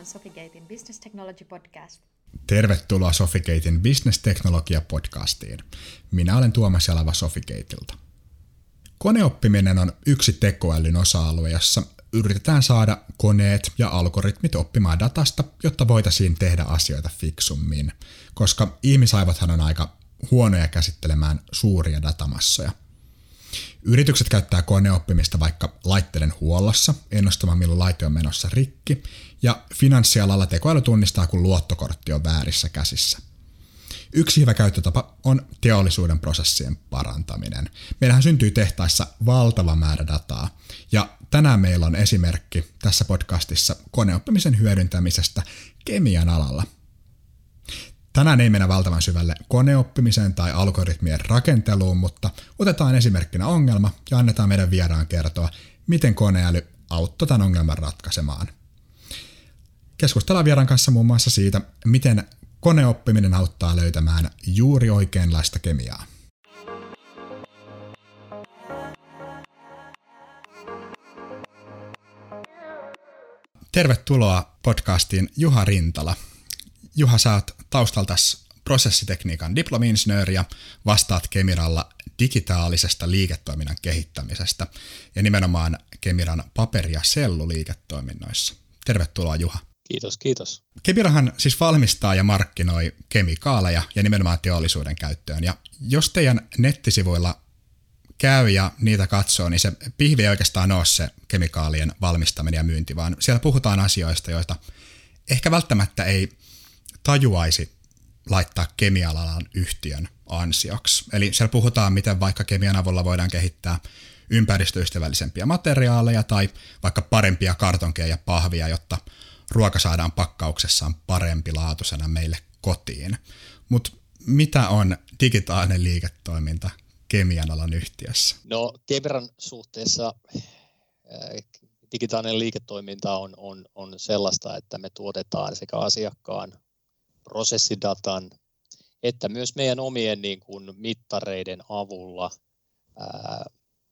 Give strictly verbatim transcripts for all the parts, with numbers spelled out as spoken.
on Sofigaten Business Technology Podcast. Tervetuloa Sofigaten Business Technology Podcastiin. Minä olen Tuomas Jalava Sofigatelta. Koneoppiminen on yksi tekoälyn osa-alue, jossa yritetään saada koneet ja algoritmit oppimaan datasta, jotta voitaisiin tehdä asioita fiksummin, koska ihmisaivothan on aika huonoja käsittelemään suuria datamassoja. Yritykset käyttää koneoppimista vaikka laitteiden huollossa, ennustamaan milloin laite on menossa rikki, ja finanssialalla tekoäly tunnistaa, kun luottokortti on väärissä käsissä. Yksi hyvä käyttötapa on teollisuuden prosessien parantaminen. Meillähän syntyy tehtaissa valtava määrä dataa, ja tänään meillä on esimerkki tässä podcastissa koneoppimisen hyödyntämisestä kemian alalla. Tänään ei mennä valtavan syvälle koneoppimiseen tai algoritmien rakenteluun, mutta otetaan esimerkkinä ongelma ja annetaan meidän vieraan kertoa, miten koneäly auttoi tämän ongelman ratkaisemaan. Keskustellaan vieraan kanssa muun muassa siitä, miten koneoppiminen auttaa löytämään juuri oikeanlaista kemiaa. Tervetuloa podcastiin Juha Rintala. Juha, sä oot taustaltas prosessitekniikan diplomi-insinööri ja vastaat Kemiralla digitaalisesta liiketoiminnan kehittämisestä ja nimenomaan Kemiran paperi- ja selluliiketoiminnoissa. Tervetuloa Juha. Kiitos, kiitos. Kemirahan siis valmistaa ja markkinoi kemikaaleja ja nimenomaan teollisuuden käyttöön. Ja jos teidän nettisivuilla käy ja niitä katsoo, niin se pihvi ei oikeastaan ole se kemikaalien valmistaminen ja myynti, vaan siellä puhutaan asioista, joita ehkä välttämättä ei tajuaisi laittaa kemialalan yhtiön ansioksi. Eli siellä puhutaan, miten vaikka kemian avulla voidaan kehittää ympäristöystävällisempiä materiaaleja tai vaikka parempia kartonkeja ja pahvia, jotta ruoka saadaan pakkauksessaan parempi laatuisena meille kotiin. Mutta mitä on digitaalinen liiketoiminta kemian alan yhtiössä? No Kemiran suhteessa digitaalinen liiketoiminta on, on, on sellaista, että me tuotetaan sekä asiakkaan prosessidatan, että myös meidän omien niin kuin mittareiden avulla ää,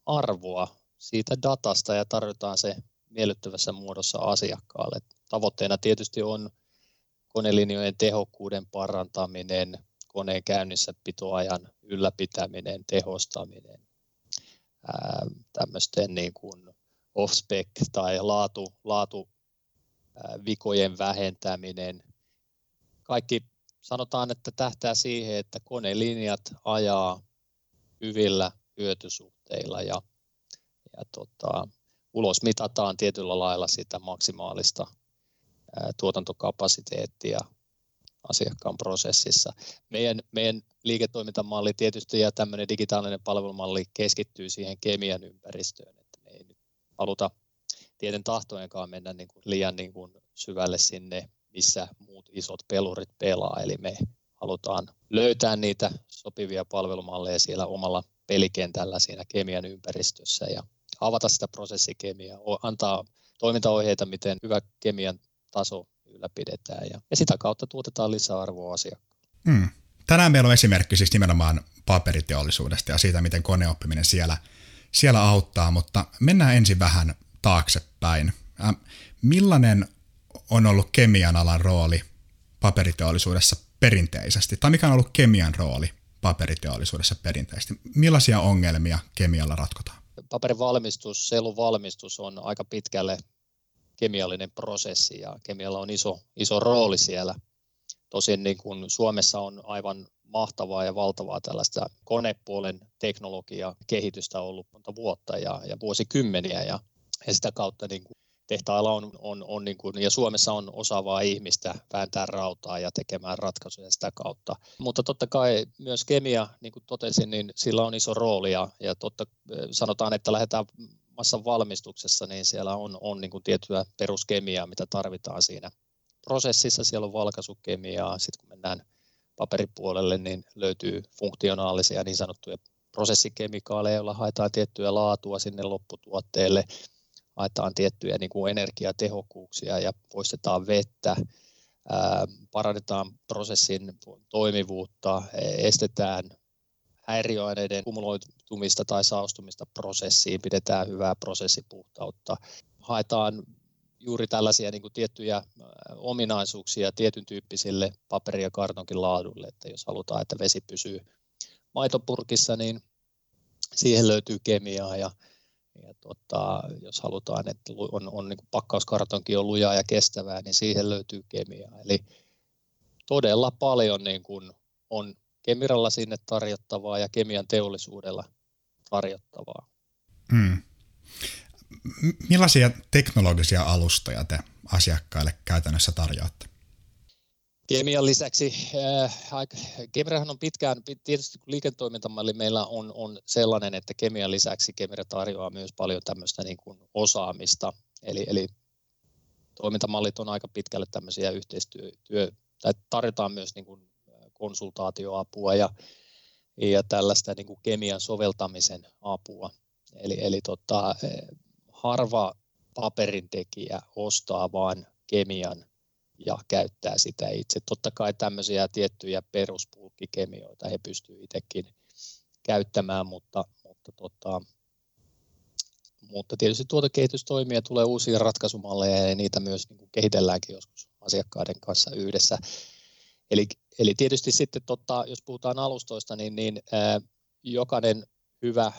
arvoa siitä datasta ja tarjotaan se miellyttävässä muodossa asiakkaalle. Tavoitteena tietysti on konelinjojen tehokkuuden parantaminen, koneen käynnissä pitoajan ylläpitäminen, tehostaminen, ää, tämmöisten niin kuin off-spec tai laatu, laatu ää, vikojen vähentäminen. Kaikki sanotaan, että tähtää siihen, että konelinjat ajaa hyvillä hyötysuhteilla ja, ja tota, ulos mitataan tietyllä lailla sitä maksimaalista ää, tuotantokapasiteettia asiakkaan prosessissa. Meidän, meidän liiketoimintamalli tietysti ja tämmöinen digitaalinen palvelumalli keskittyy siihen kemian ympäristöön, että me ei nyt haluta tieten tahtojenkaan mennä niin kuin liian niin kuin syvälle sinne, missä muut isot pelurit pelaa, eli me halutaan löytää niitä sopivia palvelumalleja siellä omalla pelikentällä siinä kemian ympäristössä ja avata sitä prosessikemiaa, antaa toimintaohjeita, miten hyvä kemian taso ylläpidetään ja, ja sitä kautta tuotetaan lisäarvoa asiakkaalle. Hmm. Tänään meillä on esimerkki siis nimenomaan paperiteollisuudesta ja siitä, miten koneoppiminen siellä, siellä auttaa, mutta mennään ensin vähän taaksepäin. Äh, millainen on ollut kemian alan rooli paperiteollisuudessa perinteisesti, tai mikä on ollut kemian rooli paperiteollisuudessa perinteisesti? Millaisia ongelmia kemialla ratkotaan? Paperin valmistus, sellun valmistus on aika pitkälle kemiallinen prosessi, ja kemialla on iso, iso rooli siellä. Tosin niin kuin Suomessa on aivan mahtavaa ja valtavaa tällaista konepuolen teknologiakehitystä ollut monta vuotta ja, ja vuosikymmeniä, ja, ja sitä kautta niin kuin tehtailla on, on, on niin kuin, ja Suomessa on osaavaa ihmistä vääntää rautaa ja tekemään ratkaisuja sitä kautta. Mutta totta kai myös kemia, niin kuin totesin, niin sillä on iso rooli. Ja, ja totta, sanotaan, että lähdetään massan valmistuksessa, niin siellä on, on niin kuin tiettyä peruskemiaa, mitä tarvitaan siinä prosessissa. Siellä on valkaisukemiaa. Sitten kun mennään paperipuolelle, niin löytyy funktionaalisia niin sanottuja prosessikemikaaleja, joilla haetaan tiettyä laatua sinne lopputuotteelle. Haetaan tiettyjä niin kuin energiatehokkuuksia ja poistetaan vettä, ää, parannetaan prosessin toimivuutta, estetään häiriöaineiden kumuloitumista tai saostumista prosessiin, pidetään hyvää prosessipuhtautta, haetaan juuri tällaisia niin kuin tiettyjä ominaisuuksia tietyn tyyppisille paperi- ja kartonkin laadulle, että jos halutaan, että vesi pysyy maitopurkissa, niin siihen löytyy kemiaa, ja, ja tota, jos halutaan, että on, on niin kuin pakkauskartonki on lujaa ja kestävää, niin siihen löytyy kemiaa. Eli todella paljon niin kuin on Kemiralla sinne tarjottavaa ja kemian teollisuudella tarjottavaa. Hmm. Millaisia teknologisia alustoja te asiakkaille käytännössä tarjoatte? Kemian lisäksi, Kemirahan on pitkään, tietysti kun liiketoimintamalli meillä on, on sellainen, että kemian lisäksi Kemira tarjoaa myös paljon tämmöistä niin kuin osaamista, eli, eli toimintamallit on aika pitkälle tämmöisiä yhteistyö, tai tarjotaan myös niin kuin konsultaatioapua ja, ja tällaista niin kuin kemian soveltamisen apua. Eli, eli tota, harva paperintekijä ostaa vain kemian ja käyttää sitä itse. Totta kai tämmöisiä tiettyjä peruspulkkikemioita he pystyvät itsekin käyttämään, mutta, mutta, tota, mutta tietysti tuotekehitystoimia tulee uusia ratkaisumalleja ja niitä myös niin kuin kehitelläänkin joskus asiakkaiden kanssa yhdessä. Eli, eli tietysti sitten, tota, jos puhutaan alustoista, niin, niin ää, jokainen hyvä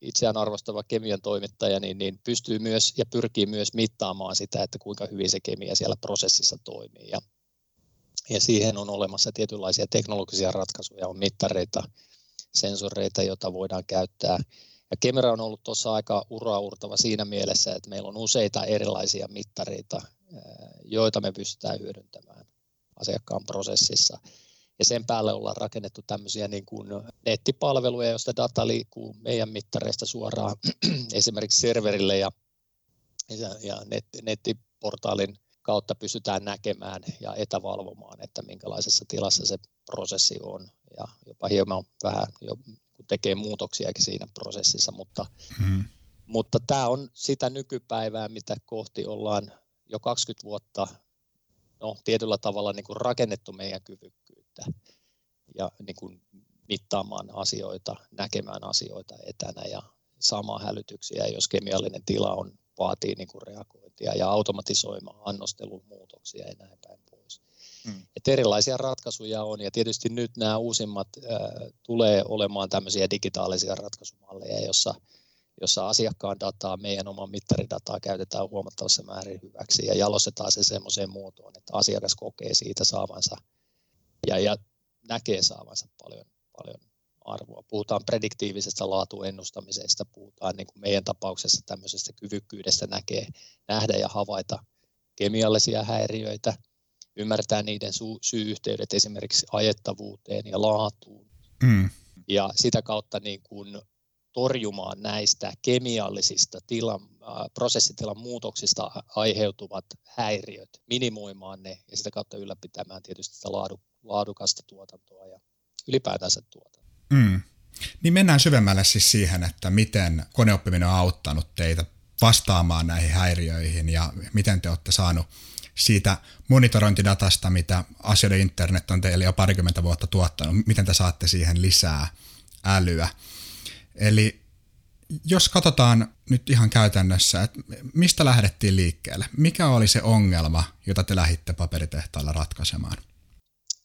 itseään arvostava kemian toimittaja niin, niin pystyy myös ja pyrkii myös mittaamaan sitä, että kuinka hyvin se kemia siellä prosessissa toimii. Ja, ja siihen on olemassa tietynlaisia teknologisia ratkaisuja, on mittareita, sensoreita, joita voidaan käyttää. Ja Kemira on ollut tuossa aika uraurtava siinä mielessä, että meillä on useita erilaisia mittareita, joita me pystytään hyödyntämään asiakkaan prosessissa. Ja sen päälle ollaan rakennettu tämmöisiä niin kuin nettipalveluja, joista data liikkuu meidän mittareista suoraan esimerkiksi serverille ja, ja net, nettiportaalin kautta pystytään näkemään ja etävalvomaan, että minkälaisessa tilassa se prosessi on ja jopa hieman vähän jo tekee muutoksiakin siinä prosessissa, mutta, hmm. mutta tämä on sitä nykypäivää, mitä kohti ollaan jo kaksikymmentä vuotta no, tietyllä tavalla niin kuin rakennettu meidän kyvykkyyttä ja niin kuin mittaamaan asioita, näkemään asioita etänä ja saamaan hälytyksiä, jos kemiallinen tila on, vaatii niin kuin reagointia ja automatisoimaan annostelun muutoksia ja näin päin pois. Mm. Et erilaisia ratkaisuja on ja tietysti nyt nämä uusimmat äh, tulee olemaan tämmöisiä digitaalisia ratkaisumalleja, jossa, jossa asiakkaan dataa, meidän oman mittaridataa käytetään huomattavassa määrin hyväksi ja jalostetaan se semmoiseen muotoon, että asiakas kokee siitä saavansa ja, ja näkee saavansa paljon, paljon arvoa. Puhutaan prediktiivisestä laatuennustamisesta, puhutaan niin kuin meidän tapauksessa tämmöisestä kyvykkyydestä näkee, nähdä ja havaita kemiallisia häiriöitä, ymmärtää niiden su- syy-yhteydet esimerkiksi ajettavuuteen ja laatuun mm. ja sitä kautta niin kuin torjumaan näistä kemiallisista tilan, prosessitilan muutoksista aiheutuvat häiriöt, minimoimaan ne ja sitä kautta ylläpitämään tietysti sitä laadu, laadukasta tuotantoa ja ylipäätänsä tuotantoa. Mm. Niin mennään syvemmälle siis siihen, että miten koneoppiminen on auttanut teitä vastaamaan näihin häiriöihin ja miten te olette saanut siitä monitorointidatasta, mitä asioiden internet on teille jo parikymmentä vuotta tuottanut, miten te saatte siihen lisää älyä. Eli jos katsotaan nyt ihan käytännössä, että mistä lähdettiin liikkeelle? Mikä oli se ongelma, jota te lähditte paperitehtailla ratkaisemaan?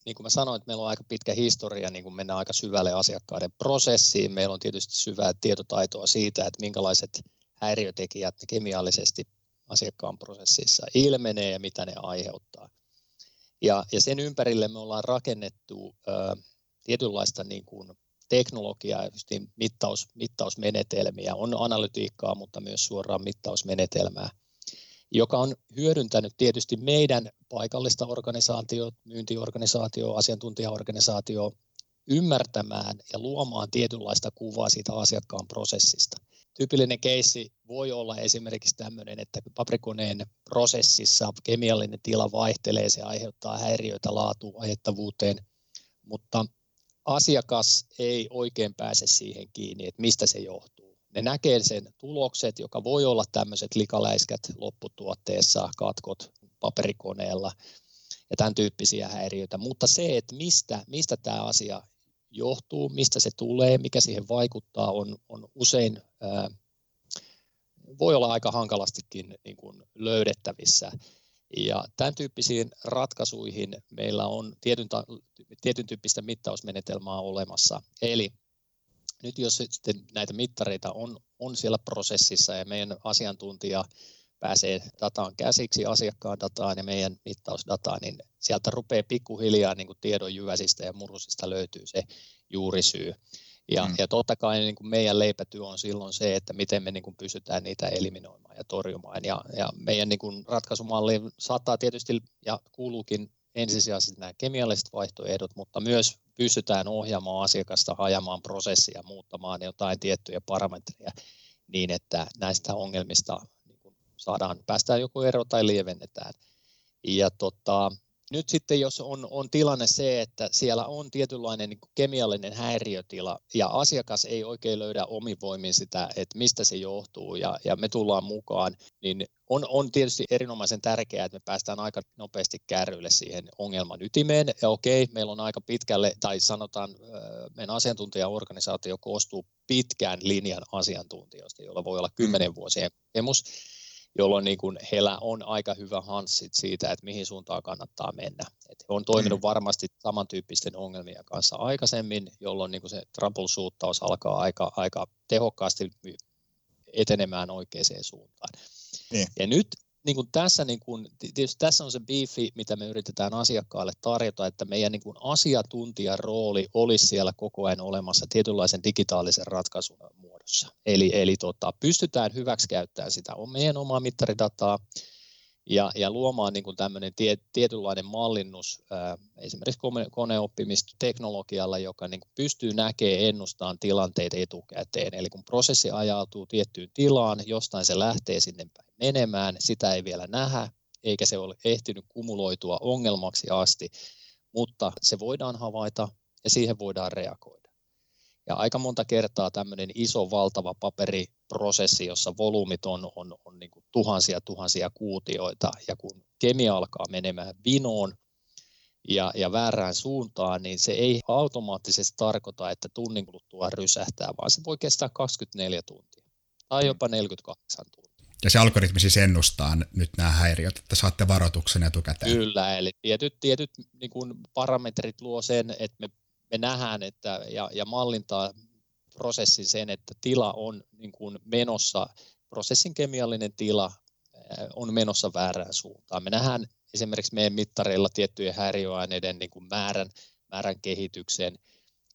Niin kuin mä sanoin, että meillä on aika pitkä historia, niin kun mennään aika syvälle asiakkaiden prosessiin. Meillä on tietysti syvää tietotaitoa siitä, että minkälaiset häiriötekijät kemiallisesti asiakkaan prosessissa ilmenee ja mitä ne aiheuttaa. Ja, ja sen ympärille me ollaan rakennettu ö, tietynlaista niin kuin teknologiaa, mittaus, mittausmenetelmiä, on analytiikkaa, mutta myös suoraan mittausmenetelmää, joka on hyödyntänyt tietysti meidän paikallista organisaatiota, myyntiorganisaatiota, asiantuntijaorganisaatiota ymmärtämään ja luomaan tietynlaista kuvaa siitä asiakkaan prosessista. Tyypillinen keissi voi olla esimerkiksi tämmöinen, että paperikoneen prosessissa kemiallinen tila vaihtelee, se aiheuttaa häiriöitä laatuun, ajettavuuteen, mutta asiakas ei oikein pääse siihen kiinni, että mistä se johtuu. Ne näkee sen tulokset, joka voi olla tämmöiset likaläiskät lopputuotteessa, katkot paperikoneella ja tämän tyyppisiä häiriöitä. Mutta se, että mistä, mistä tämä asia johtuu, mistä se tulee, mikä siihen vaikuttaa, on, on usein ää, voi olla aika hankalastikin niin kuin löydettävissä. Ja tämän tyyppisiin ratkaisuihin meillä on tietyn, ta- tietyn tyyppistä mittausmenetelmää olemassa. Eli nyt jos sitten näitä mittareita on, on siellä prosessissa ja meidän asiantuntija pääsee dataan käsiksi, asiakkaan dataan ja meidän mittausdataan, niin sieltä rupeaa pikkuhiljaa niin kuin tiedon jyväsistä ja murusista löytyy se juurisyy. Ja, mm. ja totta kai niin kuin meidän leipätyö on silloin se, että miten me niin kuin pystytään niitä eliminoimaan ja torjumaan. Ja, ja meidän niin kuin ratkaisumalli saattaa tietysti ja kuuluukin ensisijaisesti nämä kemialliset vaihtoehdot, mutta myös pystytään ohjaamaan asiakasta, ajamaan prosessia, muuttamaan jotain tiettyjä parametreja niin, että näistä ongelmista niin kuin saadaan, päästään joku ero tai lievennetään. Ja tota, nyt sitten, jos on, on tilanne se, että siellä on tietynlainen niin kuin kemiallinen häiriötila ja asiakas ei oikein löydä omin voimin sitä, että mistä se johtuu ja, ja me tullaan mukaan, niin on, on tietysti erinomaisen tärkeää, että me päästään aika nopeasti kärryille siihen ongelman ytimeen. Ja okei, meillä on aika pitkälle, tai sanotaan meidän asiantuntijaorganisaatio koostuu pitkään linjan asiantuntijoista, joilla voi olla kymmenen vuosien kokemus, jolloin niin kuin heillä on aika hyvä hanssit siitä, että mihin suuntaan kannattaa mennä. Et he on toiminut varmasti samantyyppisten ongelmien kanssa aikaisemmin, jolloin niin kuin se troubleshoottaus alkaa aika, aika tehokkaasti etenemään oikeaan suuntaan. Niin. Ja nyt niin kuin tässä, niin kuin, tietysti tässä on se beefi, mitä me yritetään asiakkaalle tarjota, että meidän niin kuin asiantuntijan rooli olisi siellä koko ajan olemassa tietynlaisen digitaalisen ratkaisun muodossa. Eli, eli tota, pystytään hyväksikäyttämään sitä on meidän omaa mittaridataa ja, ja luomaan niin kuin tämmöinen tie, tietynlainen mallinnus ää, esimerkiksi kone, koneoppimisteknologialla, joka niin kuin pystyy näkemään ennustamaan tilanteita etukäteen. Eli kun prosessi ajautuu tiettyyn tilaan, jostain se lähtee sinne päin menemään, sitä ei vielä nähdä, eikä se ole ehtinyt kumuloitua ongelmaksi asti, mutta se voidaan havaita ja siihen voidaan reagoida. Ja aika monta kertaa tämmöinen iso valtava paperiprosessi, jossa volyymit on, on, on niin kuin tuhansia tuhansia kuutioita, ja kun kemia alkaa menemään vinoon ja, ja väärään suuntaan, niin se ei automaattisesti tarkoita, että tunnin kuluttua rysähtää, vaan se voi kestää kaksikymmentäneljä tuntia tai jopa neljäkymmentäkahdeksan tuntia. Ja se algoritmi siis ennustaa nyt nämä häiriöt, että saatte varoituksen etukäteen. Kyllä, eli tietyt, tietyt niin kuin parametrit luo sen, että me, me nähdään että, ja, ja mallintaa prosessin sen, että tila on niin kuin menossa, prosessin kemiallinen tila on menossa väärään suuntaan. Me nähdään esimerkiksi meidän mittareilla tiettyjen häiriöaineiden niin kuin määrän, määrän kehityksen,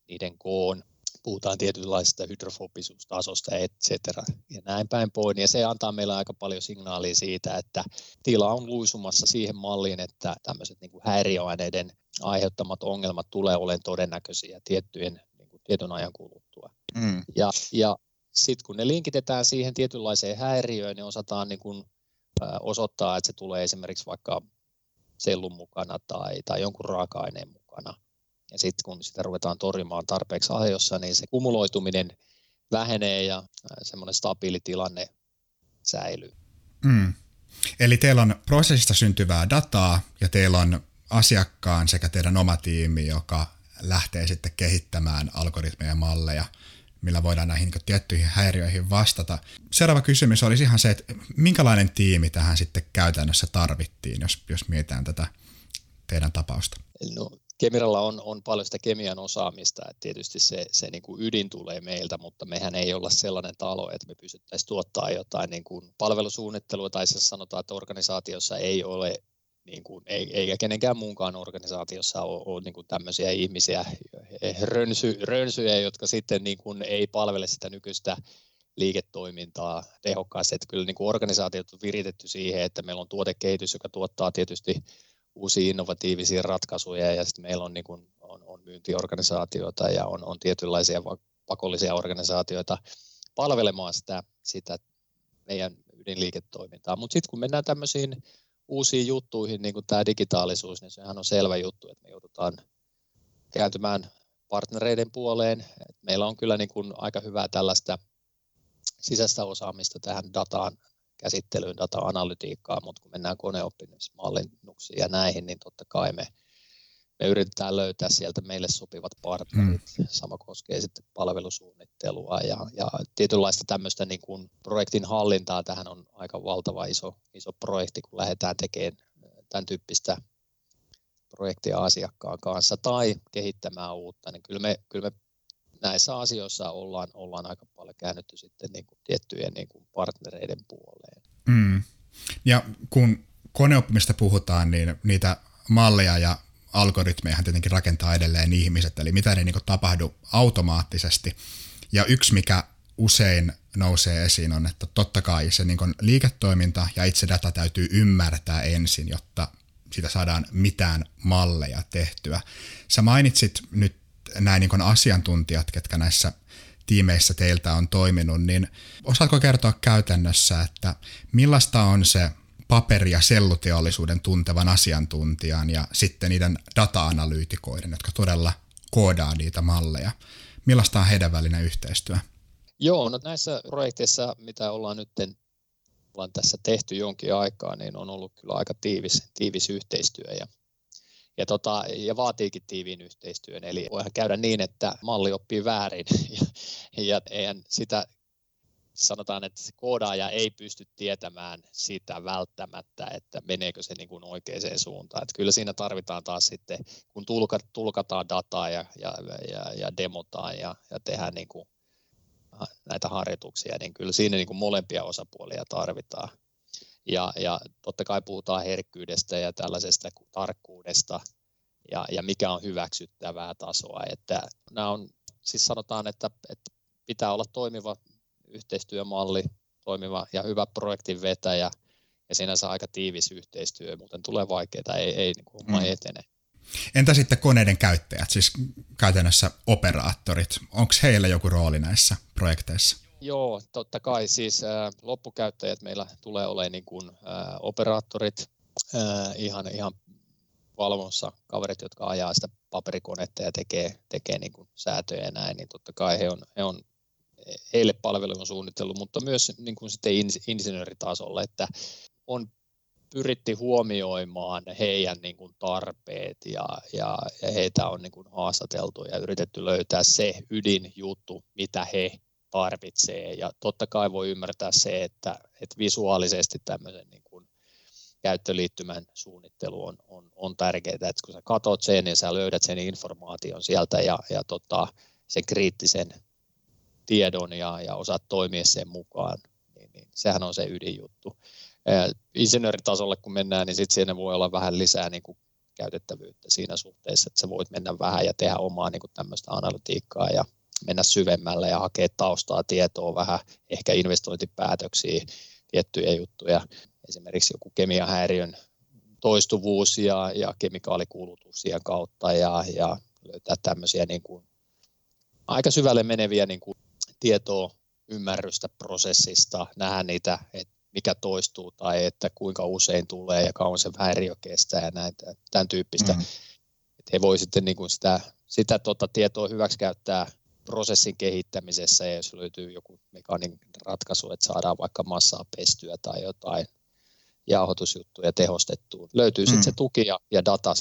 niiden koon. Puhutaan tietynlaisesta hydrofobisuustasosta, et cetera, ja näin päin pois. Ja se antaa meillä aika paljon signaalia siitä, että tila on luisumassa siihen malliin, että tämmöiset niin kuin häiriöaineiden aiheuttamat ongelmat tulee olemaan todennäköisiä tiettyjen, niin kuin tietyn ajan kuluttua. Mm. Ja, ja sitten kun ne linkitetään siihen tietynlaiseen häiriöön, niin osataan niin kuin osoittaa, että se tulee esimerkiksi vaikka sellun mukana tai, tai jonkun raaka-aineen mukana. Ja sitten kun sitä ruvetaan torjumaan tarpeeksi ajoissa, niin se kumuloituminen vähenee ja semmoinen stabiili tilanne säilyy. Mm. Eli teillä on prosessista syntyvää dataa ja teillä on asiakkaan sekä teidän oma tiimi, joka lähtee sitten kehittämään algoritmeja ja malleja, millä voidaan näihin tiettyihin häiriöihin vastata. Seuraava kysymys olisi ihan se, että minkälainen tiimi tähän sitten käytännössä tarvittiin, jos, jos mietitään tätä teidän tapausta? No. Kemiralla on, on paljon sitä kemian osaamista, että tietysti se, se niin kuin ydin tulee meiltä, mutta mehän ei olla sellainen talo, että me pystyttäisiin tuottaa jotain niin kuin palvelusuunnittelua, tai se sanotaan, että organisaatiossa ei ole, niin kuin, eikä kenenkään muunkaan organisaatiossa ole, ole niin kuin tämmöisiä ihmisiä, rönsy, rönsyjä, jotka sitten niin kuin ei palvele sitä nykyistä liiketoimintaa tehokkaasti. Että kyllä niin kuin organisaatiot on viritetty siihen, että meillä on tuotekehitys, joka tuottaa tietysti uusia innovatiivisia ratkaisuja ja sitten meillä on, niin kun, on, on myyntiorganisaatioita ja on, on tietynlaisia pakollisia organisaatioita palvelemaan sitä, sitä meidän ydinliiketoimintaa. Mutta sitten kun mennään tämmöisiin uusiin juttuihin, niin kuin tämä digitaalisuus, niin sehän on selvä juttu, että me joudutaan kääntymään partnereiden puoleen. Et meillä on kyllä niin kun aika hyvää tällaista sisäistä osaamista tähän dataan, käsittelyyn, data-analytiikkaa, mutta kun mennään koneoppimismallinnuksiin ja näihin, niin totta kai me me yritetään löytää sieltä meille sopivat partnerit. Mm. Sama koskee sitten palvelusuunnittelua ja, ja tietynlaista tämmöistä niin kuin projektin hallintaa. Tähän on aika valtava iso, iso projekti, kun lähdetään tekemään tämän tyyppistä projektia asiakkaan kanssa tai kehittämään uutta, niin kyllä me, kyllä me näissä asioissa ollaan, ollaan aika paljon käännytty sitten niin kuin tiettyjen niin kuin partnereiden puoleen. Mm. Ja kun koneoppimista puhutaan, niin niitä malleja ja algoritmejahan tietenkin rakentaa edelleen ihmiset, eli mitä ne niin kuin tapahdu automaattisesti. Ja yksi, mikä usein nousee esiin on, että totta kai se niin kuin liiketoiminta ja itse data täytyy ymmärtää ensin, jotta siitä saadaan mitään malleja tehtyä. Sä mainitsit nyt nämä niin kuin asiantuntijat, ketkä näissä tiimeissä teiltä on toiminut, niin osaatko kertoa käytännössä, että millaista on se paperi- ja selluteollisuuden tuntevan asiantuntijan ja sitten niiden data-analyytikoiden, jotka todella koodaa niitä malleja? Millaista on heidän välinen yhteistyö? Joo, no näissä projekteissa, mitä ollaan nyt ollaan tässä tehty jonkin aikaa, niin on ollut kyllä aika tiivis, tiivis yhteistyö ja, ja, tota, ja vaatiikin tiiviin yhteistyön. Eli voihan käydä niin, että malli oppii väärin ja, ja eihän sitä, sanotaan, että se koodaaja ei pysty tietämään sitä välttämättä, että meneekö se niin kuin oikeaan suuntaan. Että kyllä siinä tarvitaan taas sitten, kun tulka, tulkataan dataa ja, ja, ja, ja demotaan ja, ja tehdään niin kuin näitä harjoituksia, niin kyllä siinä niin kuin molempia osapuolia tarvitaan. Ja, ja totta kai puhutaan herkkyydestä ja tällaisesta tarkkuudesta ja, ja mikä on hyväksyttävää tasoa. Että nämä on, siis sanotaan, että, että pitää olla toimiva yhteistyömalli, toimiva ja hyvä projektin vetäjä ja sinänsä aika tiivis yhteistyö, muuten tulee vaikeaa, ei, ei niin kuin homma etene. Entä sitten koneiden käyttäjät, siis käytännössä operaattorit, onko heillä joku rooli näissä projekteissa? Joo, totta kai siis äh, loppukäyttäjät meillä tulee olemaan niin kuin, äh, operaattorit, äh, ihan, ihan valvonnassa kaverit, jotka ajaa sitä paperikonetta ja tekee, tekee niin kuin säätöjä ja näin, niin totta kai he on, he on heille palvelu on suunnitellut, mutta myös niin kuin sitten insinööritasolla, että on pyritti huomioimaan heidän niin kuin tarpeet ja, ja, ja heitä on niin kuin haastateltu ja yritetty löytää se ydinjuttu, mitä he tarvitsee. Ja totta kai voi ymmärtää se, että, että visuaalisesti tämmöisen niin kuin käyttöliittymän suunnittelu on, on, on tärkeää, että kun sä katot sen, niin sä löydät sen informaation sieltä ja, ja tota, sen kriittisen tiedon ja, ja osaat toimia sen mukaan, niin, niin sehän on se ydinjuttu. Insinööritasolle kun mennään, niin sitten siinä voi olla vähän lisää niin kuin käytettävyyttä siinä suhteessa, että sä voit mennä vähän ja tehdä omaa niin kuin tämmöistä analytiikkaa ja mennä syvemmälle ja hakea taustaa, tietoa vähän, ehkä investointipäätöksiä, tiettyjä juttuja, esimerkiksi joku kemiahäiriön toistuvuus ja, ja kemikaalikulutus siihen kautta ja, ja löytää tämmöisiä niin kuin aika syvälle meneviä niin kuin tietoa, ymmärrystä prosessista, nähdä niitä, että mikä toistuu tai että kuinka usein tulee ja kauan se häiriö kestää ja näin, tämän tyyppistä. Mm-hmm. Että he voi sitten niin kuin sitä, sitä tota tietoa hyväksikäyttää prosessin kehittämisessä ja jos löytyy joku mekaaninen ratkaisu, että saadaan vaikka massaa pestyä tai jotain jauhotusjuttuja tehostettua. Löytyy mm-hmm. sitten se tuki ja, ja data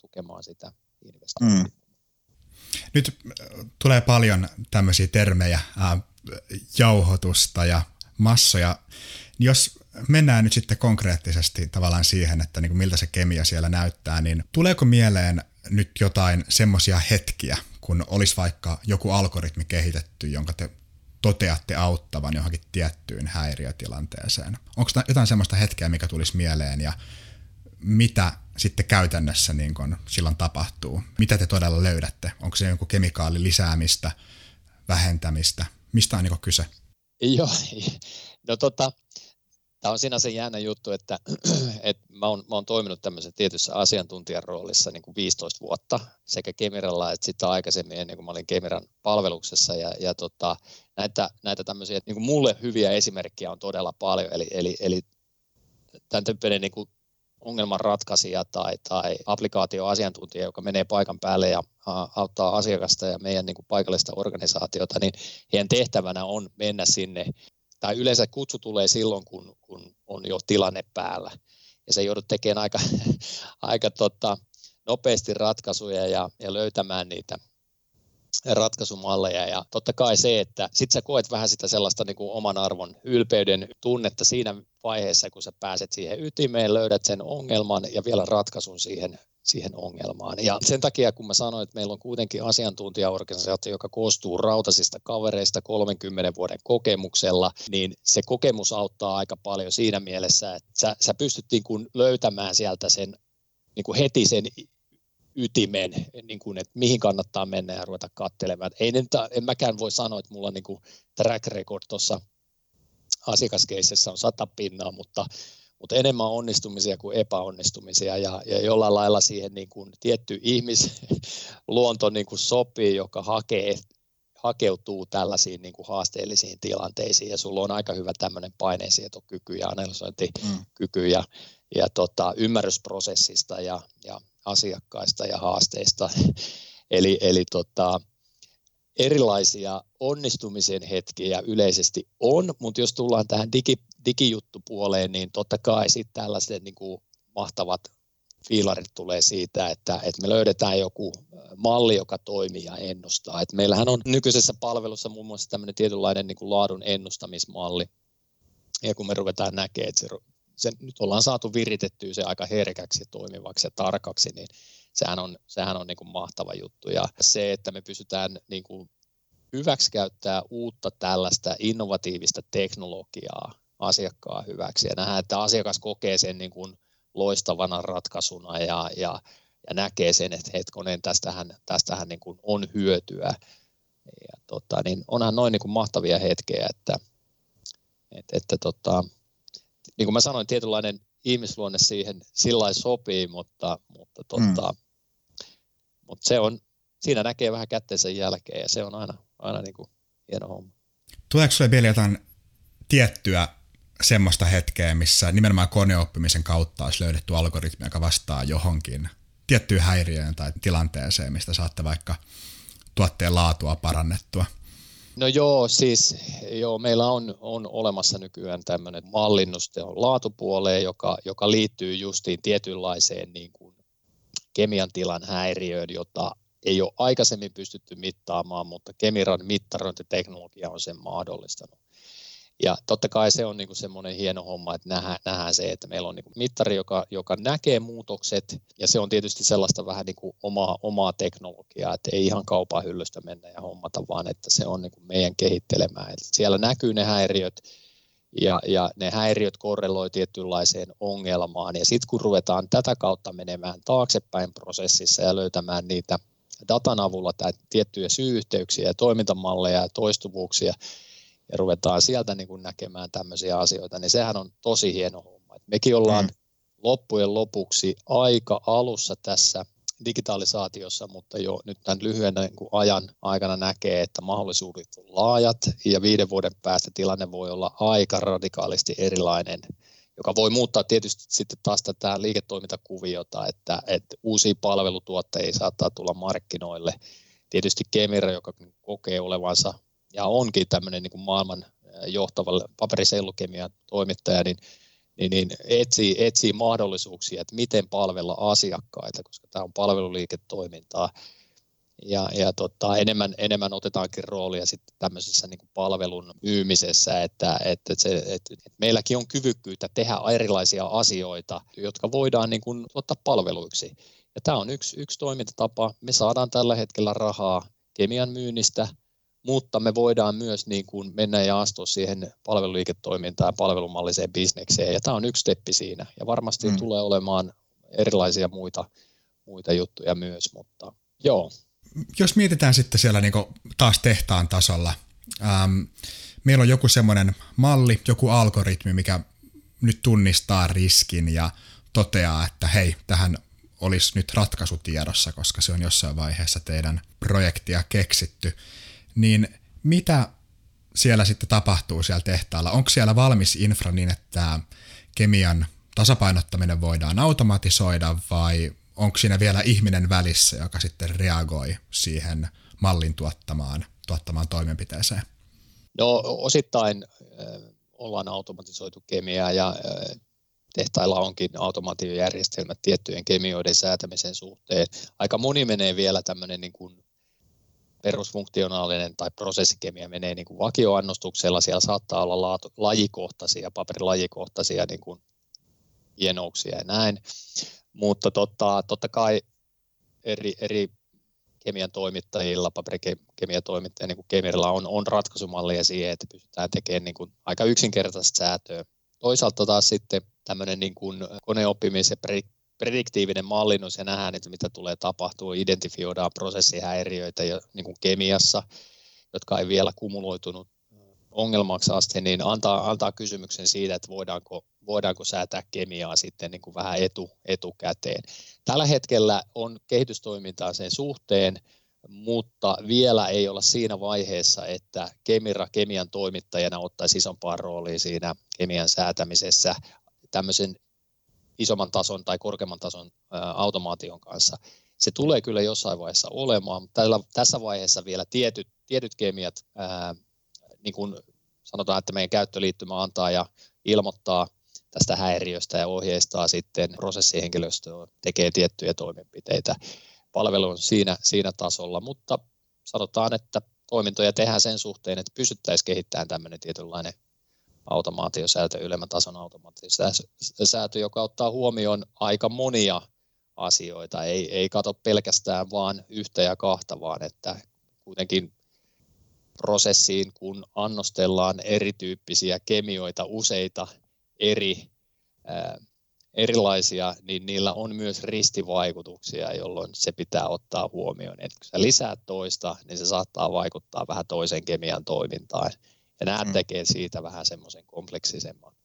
tukemaan sitä investointia. Mm-hmm. Nyt tulee paljon tämmöisiä termejä, äh, jauhotusta ja massoja. Jos mennään nyt sitten konkreettisesti tavallaan siihen, että niin kuin miltä se kemia siellä näyttää, niin tuleeko mieleen nyt jotain semmoisia hetkiä, kun olisi vaikka joku algoritmi kehitetty, jonka te toteatte auttavan johonkin tiettyyn häiriötilanteeseen? Onko jotain semmoista hetkeä, mikä tulisi mieleen ja mitä sitten käytännössä niin kun silloin tapahtuu? Mitä te todella löydätte? Onko se joku kemikaali lisäämistä, vähentämistä? Mistä on niin kun kyse? Joo, no tota, tämä on sinänsä jännä juttu, että, että mä, oon, mä oon toiminut tämmöisen tietyssä asiantuntijan roolissa niin kuin viisitoista vuotta sekä Kemiralla että sitä aikaisemmin ennen kuin mä olin Kemiran palveluksessa ja, ja tota, näitä, näitä tämmöisiä niin kuin mulle hyviä esimerkkejä on todella paljon, eli, eli, eli tämän tyyppinen niin kuin ongelmanratkaisija tai, tai applikaatioasiantuntija, joka menee paikan päälle ja auttaa asiakasta ja meidän niin kuin paikallista organisaatiota, niin heidän tehtävänä on mennä sinne, tai yleensä kutsu tulee silloin, kun, kun on jo tilanne päällä. Ja se joudut tekemään aika, aika tota, nopeasti ratkaisuja ja, ja löytämään niitä ratkaisumalleja. Ja totta kai se, että sit sä koet vähän sitä sellaista niin kuin oman arvon ylpeyden tunnetta siinä vaiheessa, kun sä pääset siihen ytimeen, löydät sen ongelman ja vielä ratkaisun siihen, siihen ongelmaan. Ja sen takia, kun mä sanoin, että meillä on kuitenkin asiantuntijaorganisaatio, joka koostuu rautasista kavereista kolmenkymmenen vuoden kokemuksella, niin se kokemus auttaa aika paljon siinä mielessä, että sä, sä pystyt niin kuin löytämään sieltä sen niin kuin heti sen ytimen, niin kuin, että mihin kannattaa mennä ja ruveta katselemaan. Ei, en mäkään voi sanoa, että mulla on niin kuin track record tuossa asiakaskeississä on sata pinnaa, mutta, mutta enemmän onnistumisia kuin epäonnistumisia ja, ja jollain lailla siihen niin kuin tietty ihmisluonto niin kuin sopii, joka hakee, hakeutuu tällaisiin niin kuin haasteellisiin tilanteisiin ja sulla on aika hyvä tämmöinen paineensietokyky ja analysointikyky ja, ja tota, ymmärrysprosessista ja, ja asiakkaista ja haasteista, eli, eli tota, erilaisia onnistumisen hetkiä yleisesti on, mutta jos tullaan tähän digi, digijuttupuoleen, niin totta kai sitten tällaiset niin kuin mahtavat fiilarit tulee siitä, että, että me löydetään joku malli, joka toimii ja ennustaa. Et meillähän on nykyisessä palvelussa muun muassa tämmöinen tietynlainen niin kuin laadun ennustamismalli, ja kun me ruvetaan näkemään, että se Se, nyt ollaan saatu viritettyä se aika herkäksi, toimivaksi ja tarkaksi, niin sehän on, sehän on niin kuin mahtava juttu. Ja se, että me pystytään niin kuin hyväksikäyttämään uutta tällaista innovatiivista teknologiaa asiakkaan hyväksi. Ja nähdään, että asiakas kokee sen niin kuin loistavana ratkaisuna ja, ja, ja näkee sen, että hetkonen, tästähän, tästähän niin kuin on hyötyä. Ja tota, niin onhan noin niin kuin mahtavia hetkejä, että... että, että tota, niin kuin mä sanoin, tietynlainen ihmisluonne siihen sillä sopii, mutta, mutta, totta, mm. mutta se on, siinä näkee vähän kätteensä jälkeen ja se on aina, aina niin kuin hieno homma. Tuleeko sinulle vielä jotain tiettyä semmoista hetkeä, missä nimenomaan koneoppimisen kautta olisi löydetty algoritmi, joka vastaa johonkin tiettyyn häiriöön tai tilanteeseen, mistä saatte vaikka tuotteen laatua parannettua? No joo, siis joo, meillä on, on olemassa nykyään tämmöinen mallinnusteon laatupuoleen, joka, joka liittyy justiin tietynlaiseen niin kuin kemiantilan häiriöön, jota ei ole aikaisemmin pystytty mittaamaan, mutta Kemiran mittarointiteknologia on sen mahdollistanut. Ja totta kai se on niin kuin semmoinen hieno homma, että nähdään, nähdään se, että meillä on niin kuin mittari, joka, joka näkee muutokset, ja se on tietysti sellaista vähän niin kuin omaa, omaa teknologiaa, että ei ihan kaupan hyllystä mennä ja hommata, vaan että se on niin kuin meidän kehittelemään. Eli siellä näkyy ne häiriöt, ja, ja ne häiriöt korreloi tietynlaiseen ongelmaan, ja sitten kun ruvetaan tätä kautta menemään taaksepäin prosessissa ja löytämään niitä datan avulla tai tiettyjä syy-yhteyksiä ja toimintamalleja ja toistuvuuksia, ja ruvetaan sieltä niin kuin näkemään tämmöisiä asioita, niin sehän on tosi hieno homma. Et mekin ollaan mm. loppujen lopuksi aika alussa tässä digitalisaatiossa, mutta jo nyt tämän lyhyen niin kuin ajan aikana näkee, että mahdollisuudet on laajat, ja viiden vuoden päästä tilanne voi olla aika radikaalisti erilainen, joka voi muuttaa tietysti sitten taas tätä liiketoimintakuviota, että, että uusia palvelutuottajia saattaa tulla markkinoille. Tietysti Kemira, joka kokee olevansa ja onkin tämmöinen niin kuin maailman johtava paperisellukemian toimittaja, niin, niin, niin etsii, etsii mahdollisuuksia, että miten palvella asiakkaita, koska tämä on palveluliiketoimintaa. Ja, ja tota, enemmän, enemmän otetaankin roolia sitten tämmöisessä niin kuin palvelun myymisessä, että, että, se, että, että meilläkin on kyvykkyyttä tehdä erilaisia asioita, jotka voidaan niin kuin ottaa palveluiksi. Ja tämä on yksi, yksi toimintatapa. Me saadaan tällä hetkellä rahaa kemian myynnistä, mutta me voidaan myös niin kuin mennä ja astua siihen palveluliiketoimintaan, palvelumalliseen bisnekseen, ja tämä on yksi steppi siinä, ja varmasti mm. tulee olemaan erilaisia muita, muita juttuja myös, mutta joo. Jos mietitään sitten siellä niin kuin taas tehtaan tasolla, ähm, meillä on joku semmoinen malli, joku algoritmi, mikä nyt tunnistaa riskin ja toteaa, että hei, tähän olisi nyt ratkaisu tiedossa, koska se on jossain vaiheessa teidän projektia keksitty, niin mitä siellä sitten tapahtuu siellä tehtaalla? Onko siellä valmis infra niin, että kemian tasapainottaminen voidaan automatisoida, vai onko siinä vielä ihminen välissä, joka sitten reagoi siihen mallin tuottamaan, tuottamaan toimenpiteeseen? No osittain äh, ollaan automatisoitu kemiaa ja äh, tehtailla onkin automaatiojärjestelmät tiettyjen kemioiden säätämisen suhteen. Aika moni menee vielä tämmöinen niin kuin perusfunktionaalinen tai prosessikemia menee niin kuin vakioannostuksella. Siellä saattaa olla laatu, lajikohtaisia, paperilajikohtaisia niin kuin hienouksia ja näin. Mutta totta, totta kai eri, eri kemian toimittajilla, paperikemian toimittajilla, niin kuin Kemiralla on, on ratkaisumallia siihen, että pystytään tekemään niin kuin aika yksinkertaista säätöä. Toisaalta taas sitten tämmöinen niin kuin koneoppimisen prediktiivinen mallinnus ja nähdään, että mitä tulee tapahtua, identifioidaan prosessihäiriöitä jo niin kuin kemiassa, jotka ei vielä kumuloitunut ongelmaksi asti, niin antaa, antaa kysymyksen siitä, että voidaanko, voidaanko säätää kemiaa sitten niin kuin vähän etu, etukäteen. Tällä hetkellä on kehitystoimintaa sen suhteen, mutta vielä ei olla siinä vaiheessa, että Kemira kemian toimittajana ottaisi isompaa roolia siinä kemian säätämisessä tämmöisen isomman tason tai korkeamman tason automaation kanssa. Se tulee kyllä jossain vaiheessa olemaan, mutta tässä vaiheessa vielä tietyt, tietyt kemiat, ää, niin kuin sanotaan, että meidän käyttöliittymä antaa ja ilmoittaa tästä häiriöstä ja ohjeistaa sitten prosessihenkilöstöä, tekee tiettyjä toimenpiteitä. Palvelu on siinä, siinä tasolla, mutta sanotaan, että toimintoja tehdään sen suhteen, että pystyttäisiin kehittämään tämmöinen tietynlainen automaatiosäätö, ylemmän tason automaatiosäätö, joka ottaa huomioon aika monia asioita. Ei, ei kato pelkästään vaan yhtä ja kahta, vaan että kuitenkin prosessiin, kun annostellaan erityyppisiä kemioita, useita eri ää, erilaisia, niin niillä on myös ristivaikutuksia, jolloin se pitää ottaa huomioon. Et kun sä lisäät toista, niin se saattaa vaikuttaa vähän toisen kemian toimintaan. Ja nämä mm. tekee siitä vähän semmoisen kompleksisemman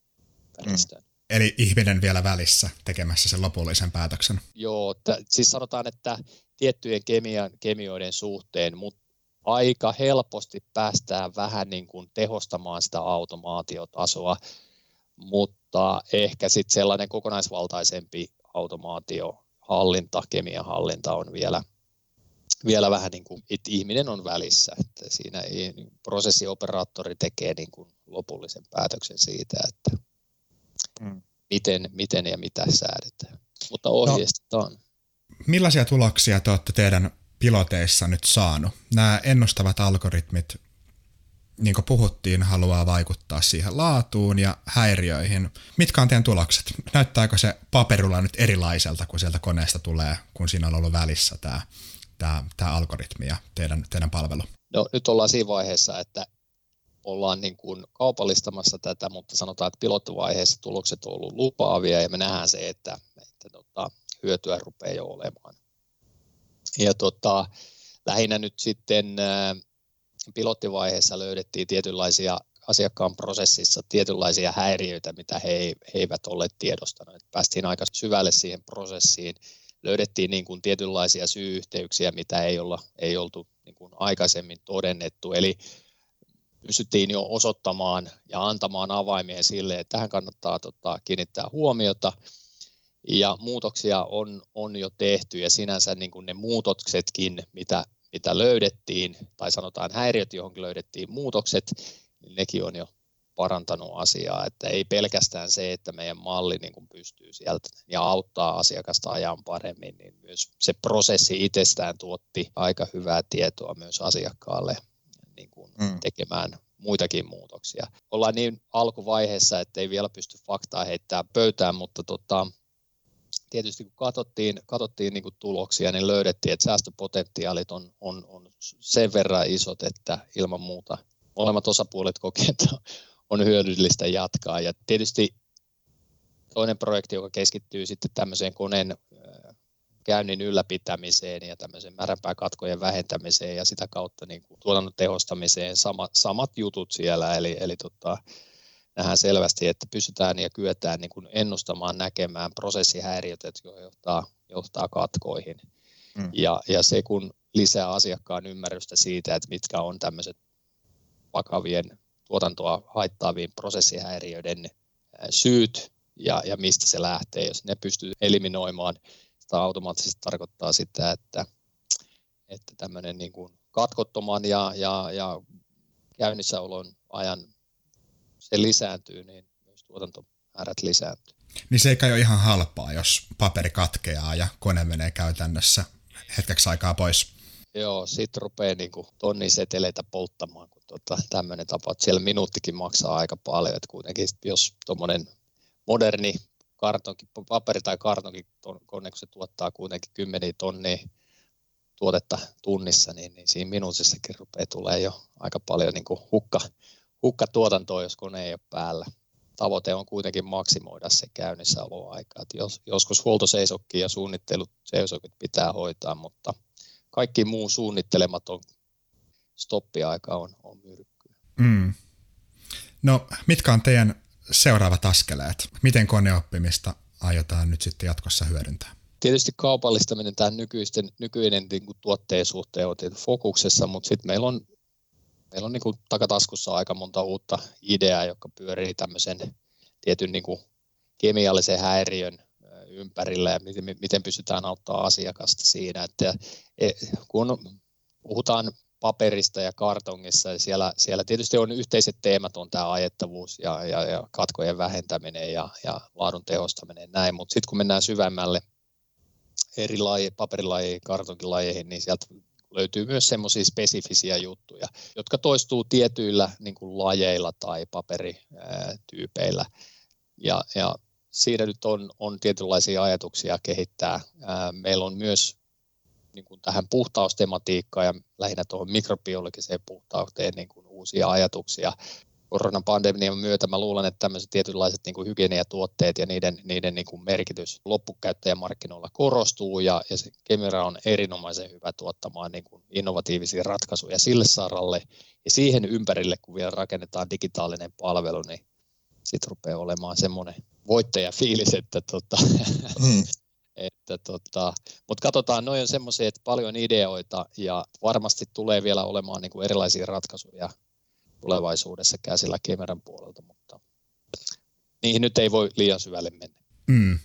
välistön. Mm. Eli ihminen vielä välissä tekemässä sen lopullisen päätöksen. Joo, t- siis sanotaan, että tiettyjen kemian, kemioiden suhteen, mutta aika helposti päästään vähän niin kuin tehostamaan sitä automaatiotasoa, mutta ehkä sitten sellainen kokonaisvaltaisempi automaatiohallinta, kemian hallinta on vielä, vielä vähän niin kuin, että ihminen on välissä, että siinä prosessioperaattori tekee niin kuin lopullisen päätöksen siitä, että mm. miten, miten ja mitä säädetään, mutta ohjeistetaan. No, millaisia tuloksia te olette teidän piloteissa nyt saanut? Nämä ennustavat algoritmit, niin kuin puhuttiin, haluaa vaikuttaa siihen laatuun ja häiriöihin. Mitkä on teidän tulokset? Näyttääkö se paperilla nyt erilaiselta, kun sieltä koneesta tulee, kun siinä on ollut välissä tämä, tämä, tämä algoritmi ja teidän, teidän palvelu? No, nyt ollaan siinä vaiheessa, että ollaan niin kuin kaupallistamassa tätä, mutta sanotaan, että pilottivaiheessa tulokset on ollut lupaavia ja me nähdään se, että, että tota, hyötyä rupeaa jo olemaan. Ja tota, lähinnä nyt sitten pilottivaiheessa löydettiin tietynlaisia asiakkaan prosessissa tietynlaisia häiriöitä, mitä he eivät ole tiedostaneet. Päästiin aika syvälle siihen prosessiin. Löydettiin niin kuin tietynlaisia syy-yhteyksiä, mitä ei, olla, ei oltu niin kuin aikaisemmin todennettu. Eli pystyttiin jo osoittamaan ja antamaan avaimia sille, että tähän kannattaa tota, kiinnittää huomiota. Ja muutoksia on, on jo tehty ja sinänsä niin kuin ne muutoksetkin, mitä, mitä löydettiin, tai sanotaan häiriöt, johonkin löydettiin muutokset, niin nekin on jo parantanut asiaa. Että ei pelkästään se, että meidän malli niin kuin pystyy sieltä ja auttaa asiakasta ajan paremmin, niin myös se prosessi itsestään tuotti aika hyvää tietoa myös asiakkaalle niin kuin mm. tekemään muitakin muutoksia. Ollaan niin alkuvaiheessa, että ei vielä pysty faktaa heittämään pöytään, mutta tota, tietysti kun katsottiin, katsottiin niin kuin tuloksia, niin löydettiin, että säästöpotentiaalit on, on, on sen verran isot, että ilman muuta molemmat osapuolet kokee, että on hyödyllistä jatkaa. Ja tietysti toinen projekti, joka keskittyy sitten tämmöiseen koneen käynnin ylläpitämiseen ja tämmöiseen määränpääkatkojen vähentämiseen ja sitä kautta niin kuin tuotannon tehostamiseen, sama, samat jutut siellä, eli, eli tota, nähdään selvästi, että pystytään ja kyetään niin kuin ennustamaan, näkemään prosessihäiriöt, jotka johtaa, johtaa katkoihin. Mm. Ja, ja se, kun lisää asiakkaan ymmärrystä siitä, että mitkä on tämmöiset vakavien tuotantoa haittaavien prosessihäiriöiden syyt ja, ja mistä se lähtee, jos ne pystyy eliminoimaan, sitä automaattisesti tarkoittaa sitä, että, että tämmöinen niin kuin katkottoman ja, ja, ja käynnissäolon ajan se lisääntyy, niin myös tuotantomäärät lisääntyy. Niin se ei kai ole ihan halpaa, jos paperi katkeaa ja kone menee käytännössä hetkeksi aikaa pois. Joo, sit rupeaa niinku tonniseteleitä polttamaan, kun tota, tämmöinen tapa, että siellä minuuttikin maksaa aika paljon, että kuitenkin jos tuommoinen moderni kartonki, paperi tai kartonki kone, kun se tuottaa kuitenkin kymmeniä tonnia tuotetta tunnissa, niin, niin siinä minuutissakin rupeaa tulee jo aika paljon niinku hukka, hukkatuotantoa, jos kone ei ole päällä. Tavoite on kuitenkin maksimoida se käynnissäoloaika. Jos, joskus huoltoseisokki ja suunnitteluseisokit pitää hoitaa, mutta kaikki muu suunnittelematon stoppiaika on, on myrkkyä. Mm. No, mitkä on teidän seuraavat askeleet? Miten koneoppimista aiotaan nyt sitten jatkossa hyödyntää? Tietysti kaupallistaminen, tämä nykyisten, nykyinen niin kuin tuotteen suhteen on tietysti fokuksessa, mutta sitten meillä on Meillä on niin kuin takataskussa aika monta uutta ideaa, jotka pyörii tämmöisen tietyn niin kuin kemiallisen häiriön ympärillä ja miten, miten pystytään auttamaan asiakasta siinä. Että kun puhutaan paperista ja kartongissa, niin siellä, siellä tietysti on yhteiset teemat, on tämä ajettavuus ja, ja, ja katkojen vähentäminen ja, ja laadun tehostaminen ja näin, mutta sitten kun mennään syvemmälle eri laje, paperilajeihin, kartonkilajeihin, niin sieltä löytyy myös semmoisia spesifisiä juttuja, jotka toistuu tietyillä niin kuin lajeilla tai paperityypeillä. Ja, ja siinä nyt on, on tietynlaisia ajatuksia kehittää. Meillä on myös niin kuin tähän puhtaustematiikkaan ja lähinnä tuohon mikrobiologiseen puhtauteen niin kuin uusia ajatuksia. Koronapandemian myötä mä luulen, että tämmöiset tietynlaiset niin kuin hygieniatuotteet ja niiden, niiden niin kuin merkitys loppukäyttäjämarkkinoilla korostuu ja, ja se Kemira on erinomaisen hyvä tuottamaan niin kuin innovatiivisia ratkaisuja sille saralle ja siihen ympärille, kun vielä rakennetaan digitaalinen palvelu, niin sitten rupeaa olemaan semmoinen voittajafiilis, että tota, mm. että tota, mutta katsotaan, noi on semmoisia, että paljon ideoita ja varmasti tulee vielä olemaan niin kuin erilaisia ratkaisuja tulevaisuudessa käsillä Kemeran puolelta, mutta niihin nyt ei voi liian syvälle mennä. Mm.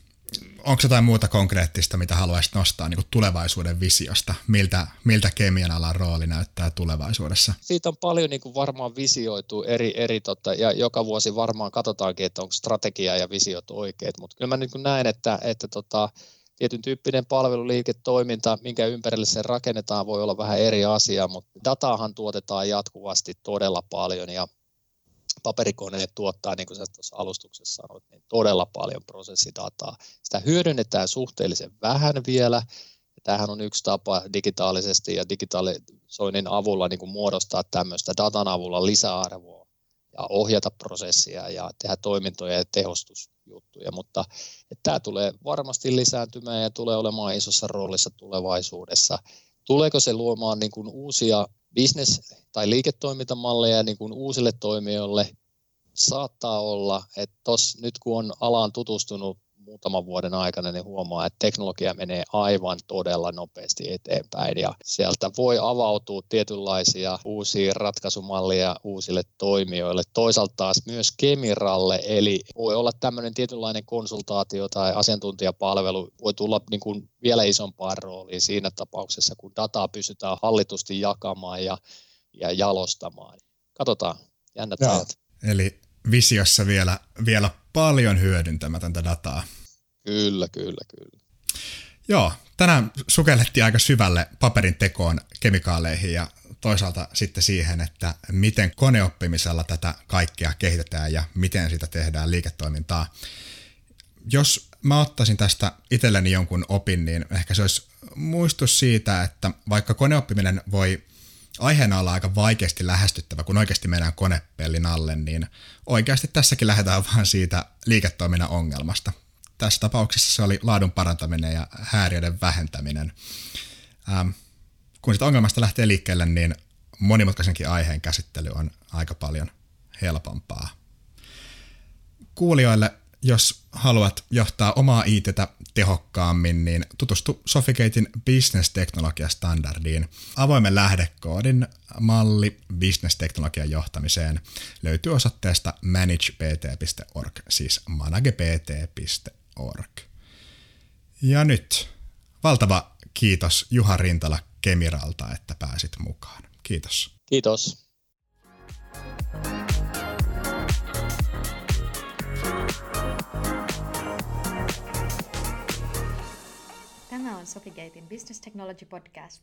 Onko jotain muuta konkreettista, mitä haluaisit nostaa niin kuin tulevaisuuden visiosta? Miltä, miltä kemian alan rooli näyttää tulevaisuudessa? Siitä on paljon niin kuin varmaan visioitu eri, eri tota, ja joka vuosi varmaan katsotaankin, että onko strategia ja visiot oikeat, mutta kyllä mä niin kuin näen, että, että tota, tietyn tyyppinen palveluliiketoiminta, minkä ympärille sen rakennetaan, voi olla vähän eri asia, mutta dataahan tuotetaan jatkuvasti todella paljon ja paperikoneet tuottaa, niin kuin sä tuossa alustuksessa sanoit, niin todella paljon prosessidataa. Sitä hyödynnetään suhteellisen vähän vielä. Tämähän on yksi tapa digitaalisesti ja digitalisoinnin avulla niin kuin muodostaa tämmöistä datan avulla lisäarvoa ja ohjata prosessia ja tehdä toimintoja ja tehostusjuttuja, mutta tämä tulee varmasti lisääntymään ja tulee olemaan isossa roolissa tulevaisuudessa. Tuleeko se luomaan niin kuin uusia business- tai liiketoimintamalleja niin kuin uusille toimijoille? Saattaa olla, että tos, nyt kun on alaan tutustunut muutaman vuoden aikana, niin huomaa, että teknologia menee aivan todella nopeasti eteenpäin ja sieltä voi avautua tietynlaisia uusia ratkaisumalleja uusille toimijoille. Toisaalta taas myös Kemiralle, eli voi olla tämmöinen tietynlainen konsultaatio tai asiantuntijapalvelu, voi tulla niin kuin vielä isompaan rooliin siinä tapauksessa, kun dataa pystytään hallitusti jakamaan ja, ja jalostamaan. Katsotaan, jännät ajat. Eli visiossa vielä, vielä paljon hyödyntämätöntä dataa. Kyllä, kyllä, kyllä. Joo, tänään sukellettiin aika syvälle paperin tekoon, kemikaaleihin ja toisaalta sitten siihen, että miten koneoppimisella tätä kaikkea kehitetään ja miten sitä tehdään liiketoimintaa. Jos mä ottaisin tästä itselleni jonkun opin, niin ehkä se olisi muistus siitä, että vaikka koneoppiminen voi aiheena olla aika vaikeasti lähestyttävä, kun oikeasti mennään konepellin alle, niin oikeasti tässäkin lähdetään vaan siitä liiketoiminnan ongelmasta. Tässä tapauksessa se oli laadun parantaminen ja häiriöiden vähentäminen. Ähm, kun sitä ongelmasta lähtee liikkeelle, niin monimutkaisenkin aiheen käsittely on aika paljon helpompaa. Kuulijoille, jos haluat johtaa omaa I T:tä tehokkaammin, niin tutustu Sofigaten bisnesteknologiastandardiin. Avoimen lähdekoodin malli bisnesteknologian johtamiseen löytyy osoitteesta managept piste org, siis managept piste org. Ja nyt valtava kiitos Juha Rintala Kemiralta, että pääsit mukaan. Kiitos. Kiitos. tänään on Sofigaten Business Technology Podcast.